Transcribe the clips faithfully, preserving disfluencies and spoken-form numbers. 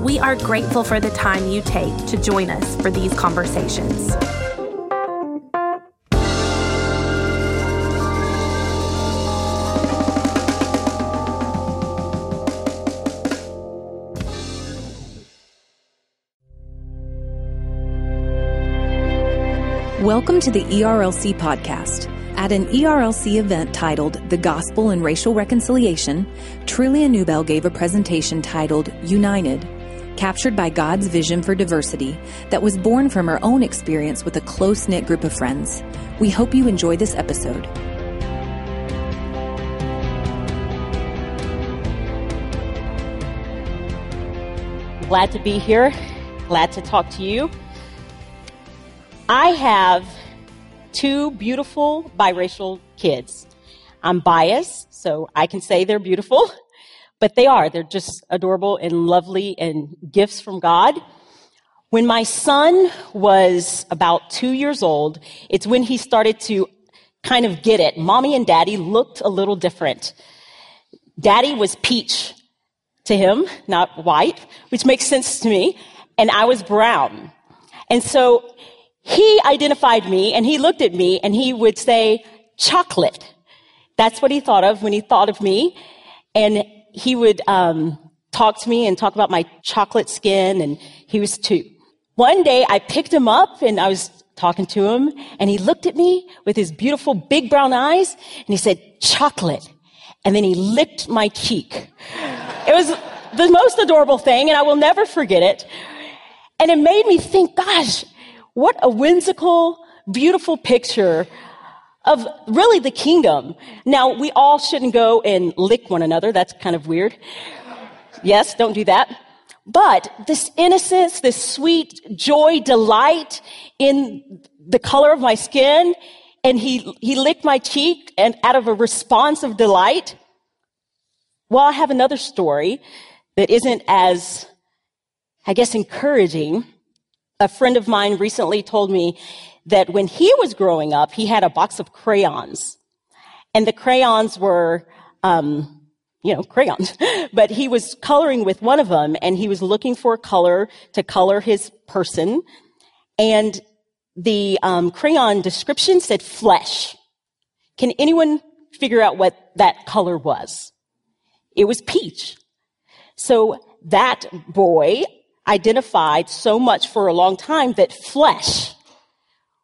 We are grateful for the time you take to join us for these conversations. Welcome to the E R L C podcast. At an E R L C event titled The Gospel and Racial Reconciliation, Trillia Newbell gave a presentation titled United, Captured by God's Vision for Diversity, that was born from her own experience with a close-knit group of friends. We hope you enjoy this episode. Glad to be here. Glad to talk to you. I have two beautiful biracial kids. I'm biased, so I can say they're beautiful, but they are. They're just adorable and lovely and gifts from God. When my son was about two years old, it's when he started to kind of get it. Mommy and Daddy looked a little different. Daddy was peach to him, not white, which makes sense to me, and I was brown. And so he identified me, and he looked at me, and he would say, chocolate. That's what he thought of when he thought of me. And he would um, talk to me and talk about my chocolate skin, and he was two. One day, I picked him up, and I was talking to him, and he looked at me with his beautiful big brown eyes, and he said, chocolate. And then he licked my cheek. It was the most adorable thing, and I will never forget it. And it made me think, gosh, what a whimsical, beautiful picture of really the kingdom. Now, we all shouldn't go and lick one another. That's kind of weird. Yes, don't do that. But this innocence, this sweet joy, delight in the color of my skin, and he, he licked my cheek and out of a response of delight. Well, I have another story that isn't as, I guess, encouraging. A friend of mine recently told me that when he was growing up, he had a box of crayons. And the crayons were, um, you know, crayons. But he was coloring with one of them, and he was looking for a color to color his person. And the um, crayon description said flesh. Can anyone figure out what that color was? It was peach. So that boy identified so much for a long time that flesh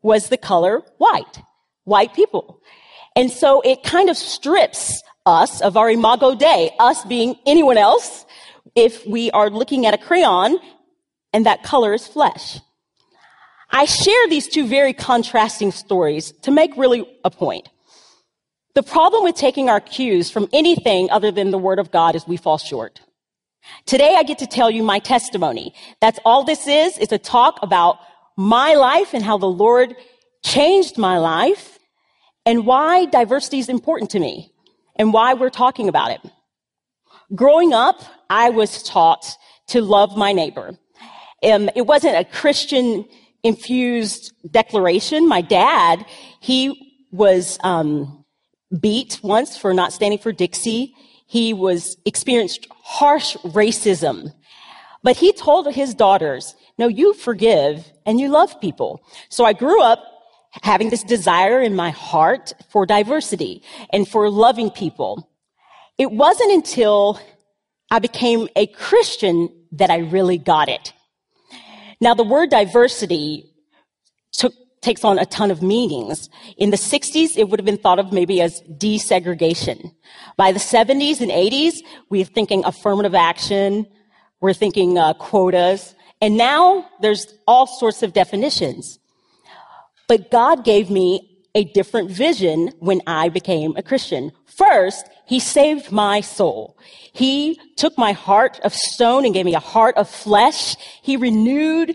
was the color white, white people. And so it kind of strips us of our imago Dei, us being anyone else, if we are looking at a crayon and that color is flesh. I share these two very contrasting stories to make really a point. The problem with taking our cues from anything other than the Word of God is we fall short. Today, I get to tell you my testimony. That's all this is. It's a talk about my life and how the Lord changed my life and why diversity is important to me and why we're talking about it. Growing up, I was taught to love my neighbor. Um, it wasn't a Christian-infused declaration. My dad, he was um, beat once for not standing for Dixie. He was experienced harsh racism, but he told his daughters, no, you forgive and you love people. So I grew up having this desire in my heart for diversity and for loving people. It wasn't until I became a Christian that I really got it. Now, the word diversity took takes on a ton of meanings. In the sixties, it would have been thought of maybe as desegregation. By the seventies and eighties, we're thinking affirmative action, we're thinking uh, quotas, and now there's all sorts of definitions. But God gave me a different vision when I became a Christian. First, He saved my soul. He took my heart of stone and gave me a heart of flesh. He renewed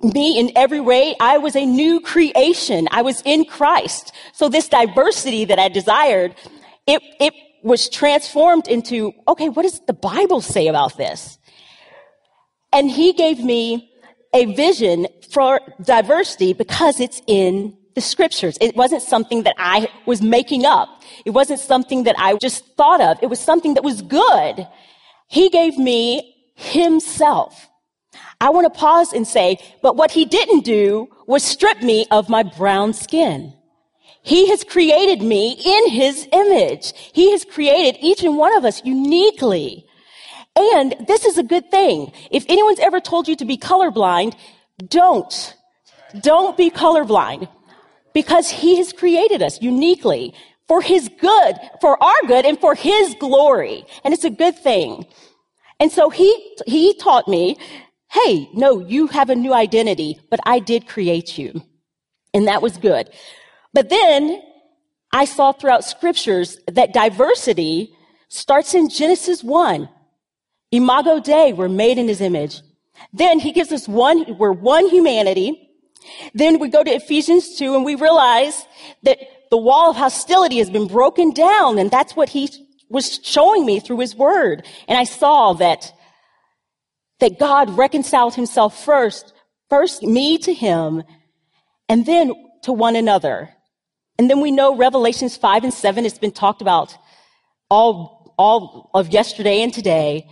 me in every way. I was a new creation. I was in Christ. So this diversity that I desired, it, it was transformed into, okay, what does the Bible say about this? And he gave me a vision for diversity because it's in the scriptures. It wasn't something that I was making up. It wasn't something that I just thought of. It was something that was good. He gave me himself. I want to pause and say, but what he didn't do was strip me of my brown skin. He has created me in his image. He has created each and one of us uniquely. And this is a good thing. If anyone's ever told you to be colorblind, don't. Don't be colorblind. Because he has created us uniquely for his good, for our good, and for his glory. And it's a good thing. And so he, he taught me, hey, no, you have a new identity, but I did create you. And that was good. But then I saw throughout scriptures that diversity starts in Genesis one. Imago Dei, we're made in his image. Then he gives us one, we're one humanity. Then we go to Ephesians two and we realize that the wall of hostility has been broken down, and that's what he was showing me through his word. And I saw that, that God reconciled himself first, first me to him, and then to one another. And then we know Revelations five and seven, it's been talked about all, all of yesterday and today,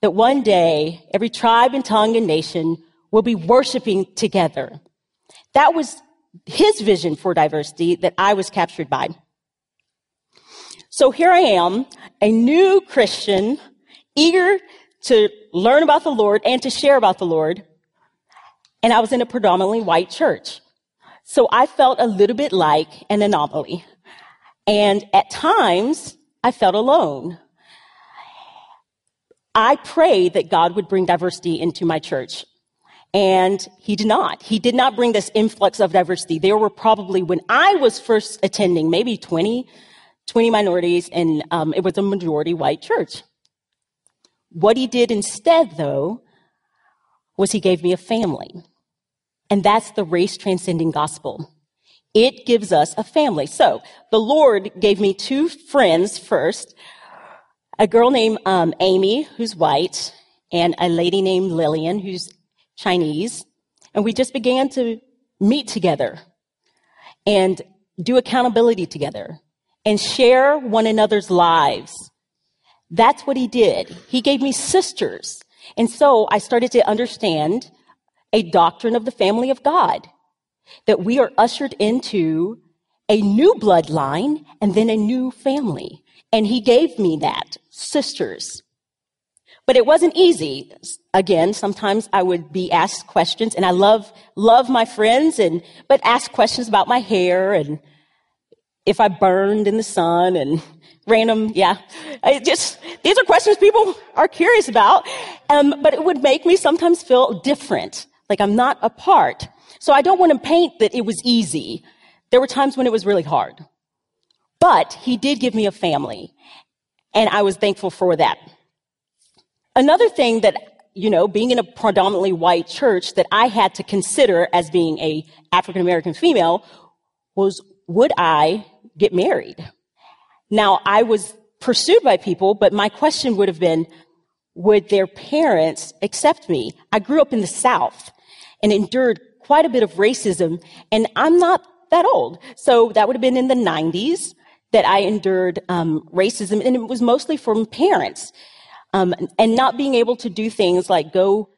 that one day every tribe and tongue and nation will be worshiping together. That was his vision for diversity that I was captured by. So here I am, a new Christian, eager to learn about the Lord and to share about the Lord. And I was in a predominantly white church. So I felt a little bit like an anomaly. And at times, I felt alone. I prayed that God would bring diversity into my church. And he did not. He did not bring this influx of diversity. There were probably, when I was first attending, maybe twenty, twenty minorities, and um, it was a majority white church. What he did instead, though, was he gave me a family. And that's the race-transcending gospel. It gives us a family. So the Lord gave me two friends first, a girl named um, Amy, who's white, and a lady named Lillian, who's Chinese, and we just began to meet together and do accountability together and share one another's lives. That's what he did. He gave me sisters. And so I started to understand a doctrine of the family of God, that we are ushered into a new bloodline and then a new family. And he gave me that, sisters. But it wasn't easy. Again, sometimes I would be asked questions, and I love love my friends, and but asked questions about my hair and if I burned in the sun and random, yeah. I just these are questions people are curious about. Um, but it would make me sometimes feel different, like I'm not a part. So I don't want to paint that it was easy. There were times when it was really hard. But he did give me a family, and I was thankful for that. Another thing that, you know, being in a predominantly white church that I had to consider as being a African-American female was, would I get married? Now, I was pursued by people, but my question would have been, would their parents accept me? I grew up in the South and endured quite a bit of racism, and I'm not that old. So that would have been in the nineties that I endured um, racism, and it was mostly from parents. Um, and not being able to do things like go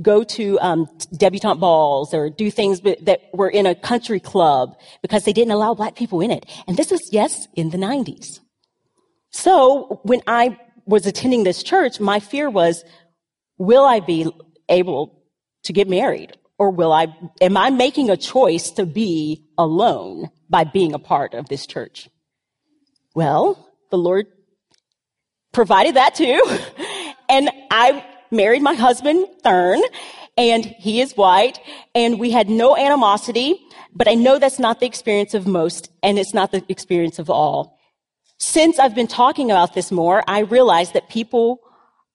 go to um, debutante balls or do things that were in a country club because they didn't allow black people in it. And this was, yes, in the nineties. So when I was attending this church, my fear was, will I be able to get married? Or will I? Am I making a choice to be alone by being a part of this church? Well, the Lord provided that too. And I married my husband, Thern, and he is white, and we had no animosity, but I know that's not the experience of most, and it's not the experience of all. Since I've been talking about this more, I realize that people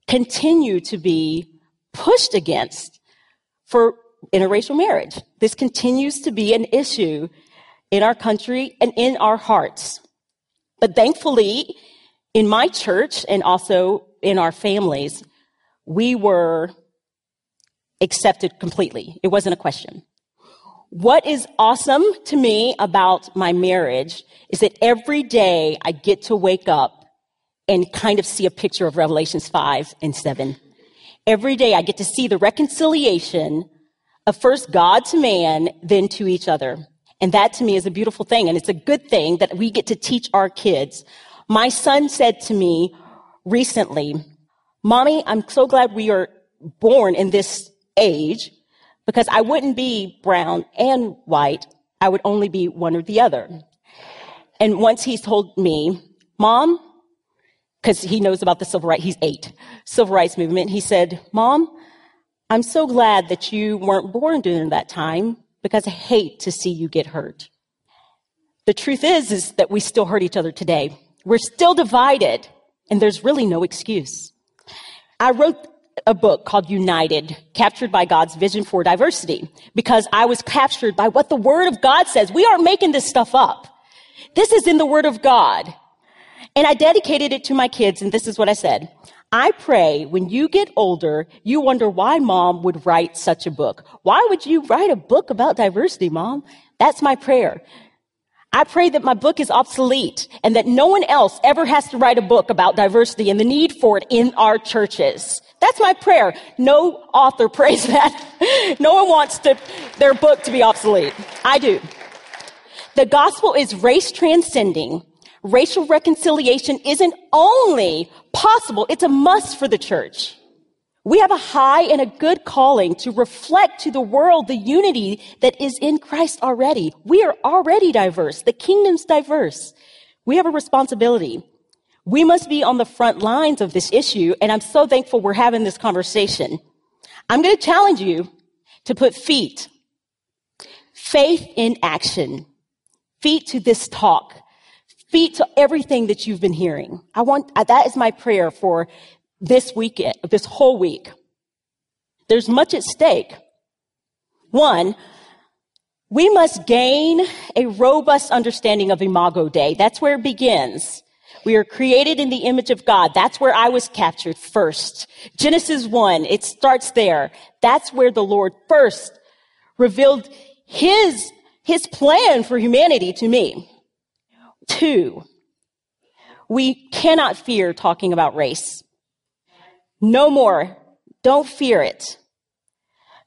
continue to be pushed against for interracial marriage. This continues to be an issue in our country and in our hearts. But thankfully, in my church and also in our families, we were accepted completely. It wasn't a question. What is awesome to me about my marriage is that every day I get to wake up and kind of see a picture of Revelations five and seven. Every day I get to see the reconciliation of first God to man, then to each other. And that to me is a beautiful thing. And it's a good thing that we get to teach our kids. My son said to me recently, "Mommy, I'm so glad we are born in this age, because I wouldn't be brown and white. I would only be one or the other." And once he told me, "Mom," because he knows about the civil rights, he's eight, civil rights movement. He said, "Mom, I'm so glad that you weren't born during that time, because I hate to see you get hurt." The truth is, is that we still hurt each other today. We're still divided, and there's really no excuse. I wrote a book called United, Captured by God's Vision for Diversity, because I was captured by what the Word of God says. We aren't making this stuff up. This is in the Word of God. And I dedicated it to my kids, and this is what I said. "I pray when you get older, you wonder why Mom would write such a book. Why would you write a book about diversity, Mom? That's my prayer. I pray that my book is obsolete and that no one else ever has to write a book about diversity and the need for it in our churches." That's my prayer. No author prays that. No one wants to, their book to be obsolete. I do. The gospel is race transcending. Racial reconciliation isn't only possible, it's a must for the church. We have a high and a good calling to reflect to the world the unity that is in Christ already. We are already diverse. The kingdom's diverse. We have a responsibility. We must be on the front lines of this issue, and I'm so thankful we're having this conversation. I'm going to challenge you to put feet, faith in action, feet to this talk, feet to everything that you've been hearing. I want, that is my prayer for this weekend, this whole week. There's much at stake. One, we must gain a robust understanding of Imago Dei. That's where it begins. We are created in the image of God. That's where I was captured first. Genesis one, it starts there. That's where the Lord first revealed his, his plan for humanity to me. Two, we cannot fear talking about race. No more. Don't fear it.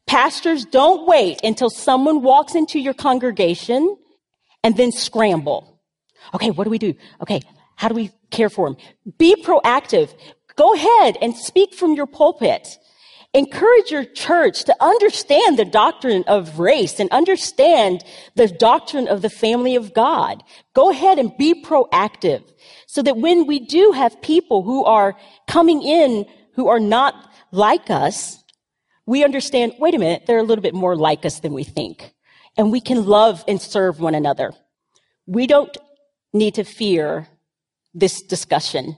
Pastors, don't wait until someone walks into your congregation and then scramble. Okay, what do we do? Okay, how do we care for them? Be proactive. Go ahead and speak from your pulpit. Encourage your church to understand the doctrine of race and understand the doctrine of the family of God. Go ahead and be proactive so that when we do have people who are coming in who are not like us, we understand, wait a minute, they're a little bit more like us than we think. And we can love and serve one another. We don't need to fear this discussion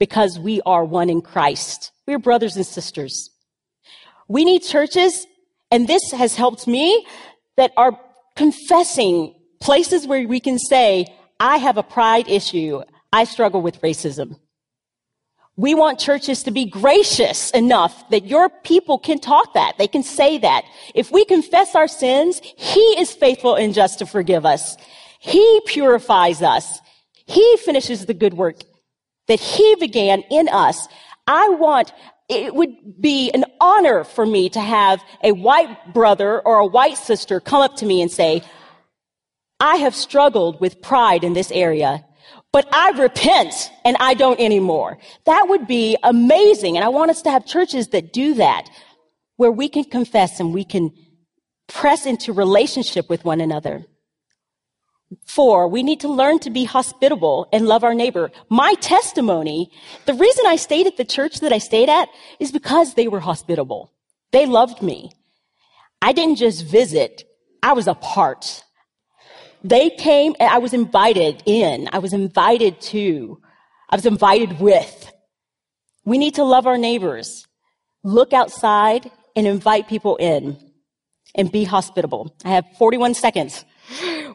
because we are one in Christ. We're brothers and sisters. We need churches, and this has helped me, that are confessing places where we can say, I have a pride issue. I struggle with racism. We want churches to be gracious enough that your people can talk that. They can say that. If we confess our sins, he is faithful and just to forgive us. He purifies us. He finishes the good work that he began in us. I want, it would be an honor for me to have a white brother or a white sister come up to me and say, I have struggled with pride in this area, but I repent and I don't anymore. That would be amazing. And I want us to have churches that do that, where we can confess and we can press into relationship with one another. Four, we need to learn to be hospitable and love our neighbor. My testimony, the reason I stayed at the church that I stayed at is because they were hospitable. They loved me. I didn't just visit. I was a part. they came, and I was invited in. I was invited to. I was invited with. We need to love our neighbors. Look outside and invite people in and be hospitable. I have forty-one seconds.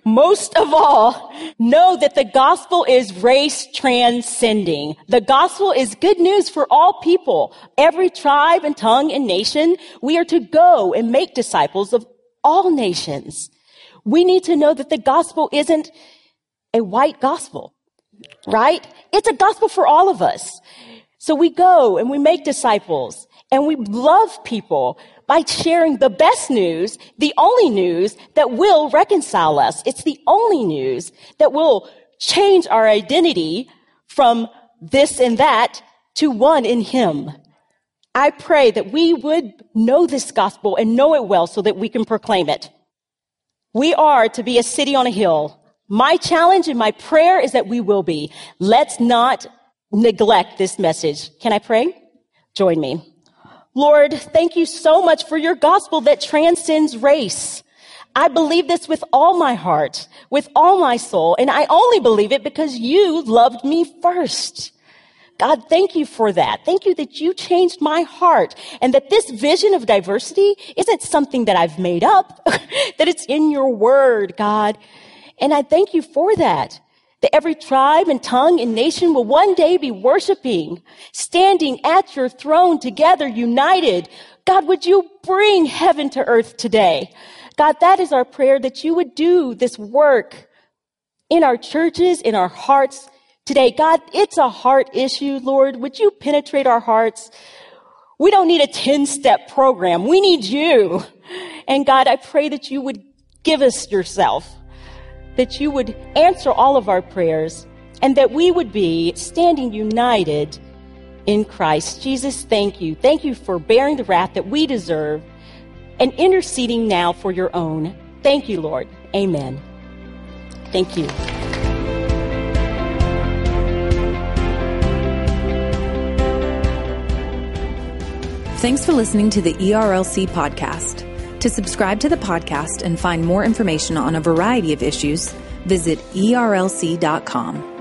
Most of all, know that the gospel is race transcending. The gospel is good news for all people. Every tribe and tongue and nation, we are to go and make disciples of all nations. We need to know that the gospel isn't a white gospel, right? It's a gospel for all of us. So we go and we make disciples and we love people by sharing the best news, the only news that will reconcile us. It's the only news that will change our identity from this and that to one in Him. I pray that we would know this gospel and know it well so that we can proclaim it. We are to be a city on a hill. My challenge and my prayer is that we will be. Let's not neglect this message. Can I pray? Join me. Lord, thank you so much for your gospel that transcends race. I believe this with all my heart, with all my soul, and I only believe it because you loved me first. God, thank you for that. Thank you that you changed my heart and that this vision of diversity isn't something that I've made up, that it's in your word, God. And I thank you for that, that every tribe and tongue and nation will one day be worshiping, standing at your throne together, united. God, would you bring heaven to earth today? God, that is our prayer, that you would do this work in our churches, in our hearts today. God, it's a heart issue, Lord. Would you penetrate our hearts? We don't need a ten-step program. We need you. And God, I pray that you would give us yourself, that you would answer all of our prayers, and that we would be standing united in Christ. Jesus, thank you. Thank you for bearing the wrath that we deserve and interceding now for your own. Thank you, Lord. Amen. Thank you. Thanks for listening to the E R L C podcast. To subscribe to the podcast and find more information on a variety of issues, visit E R L C dot com.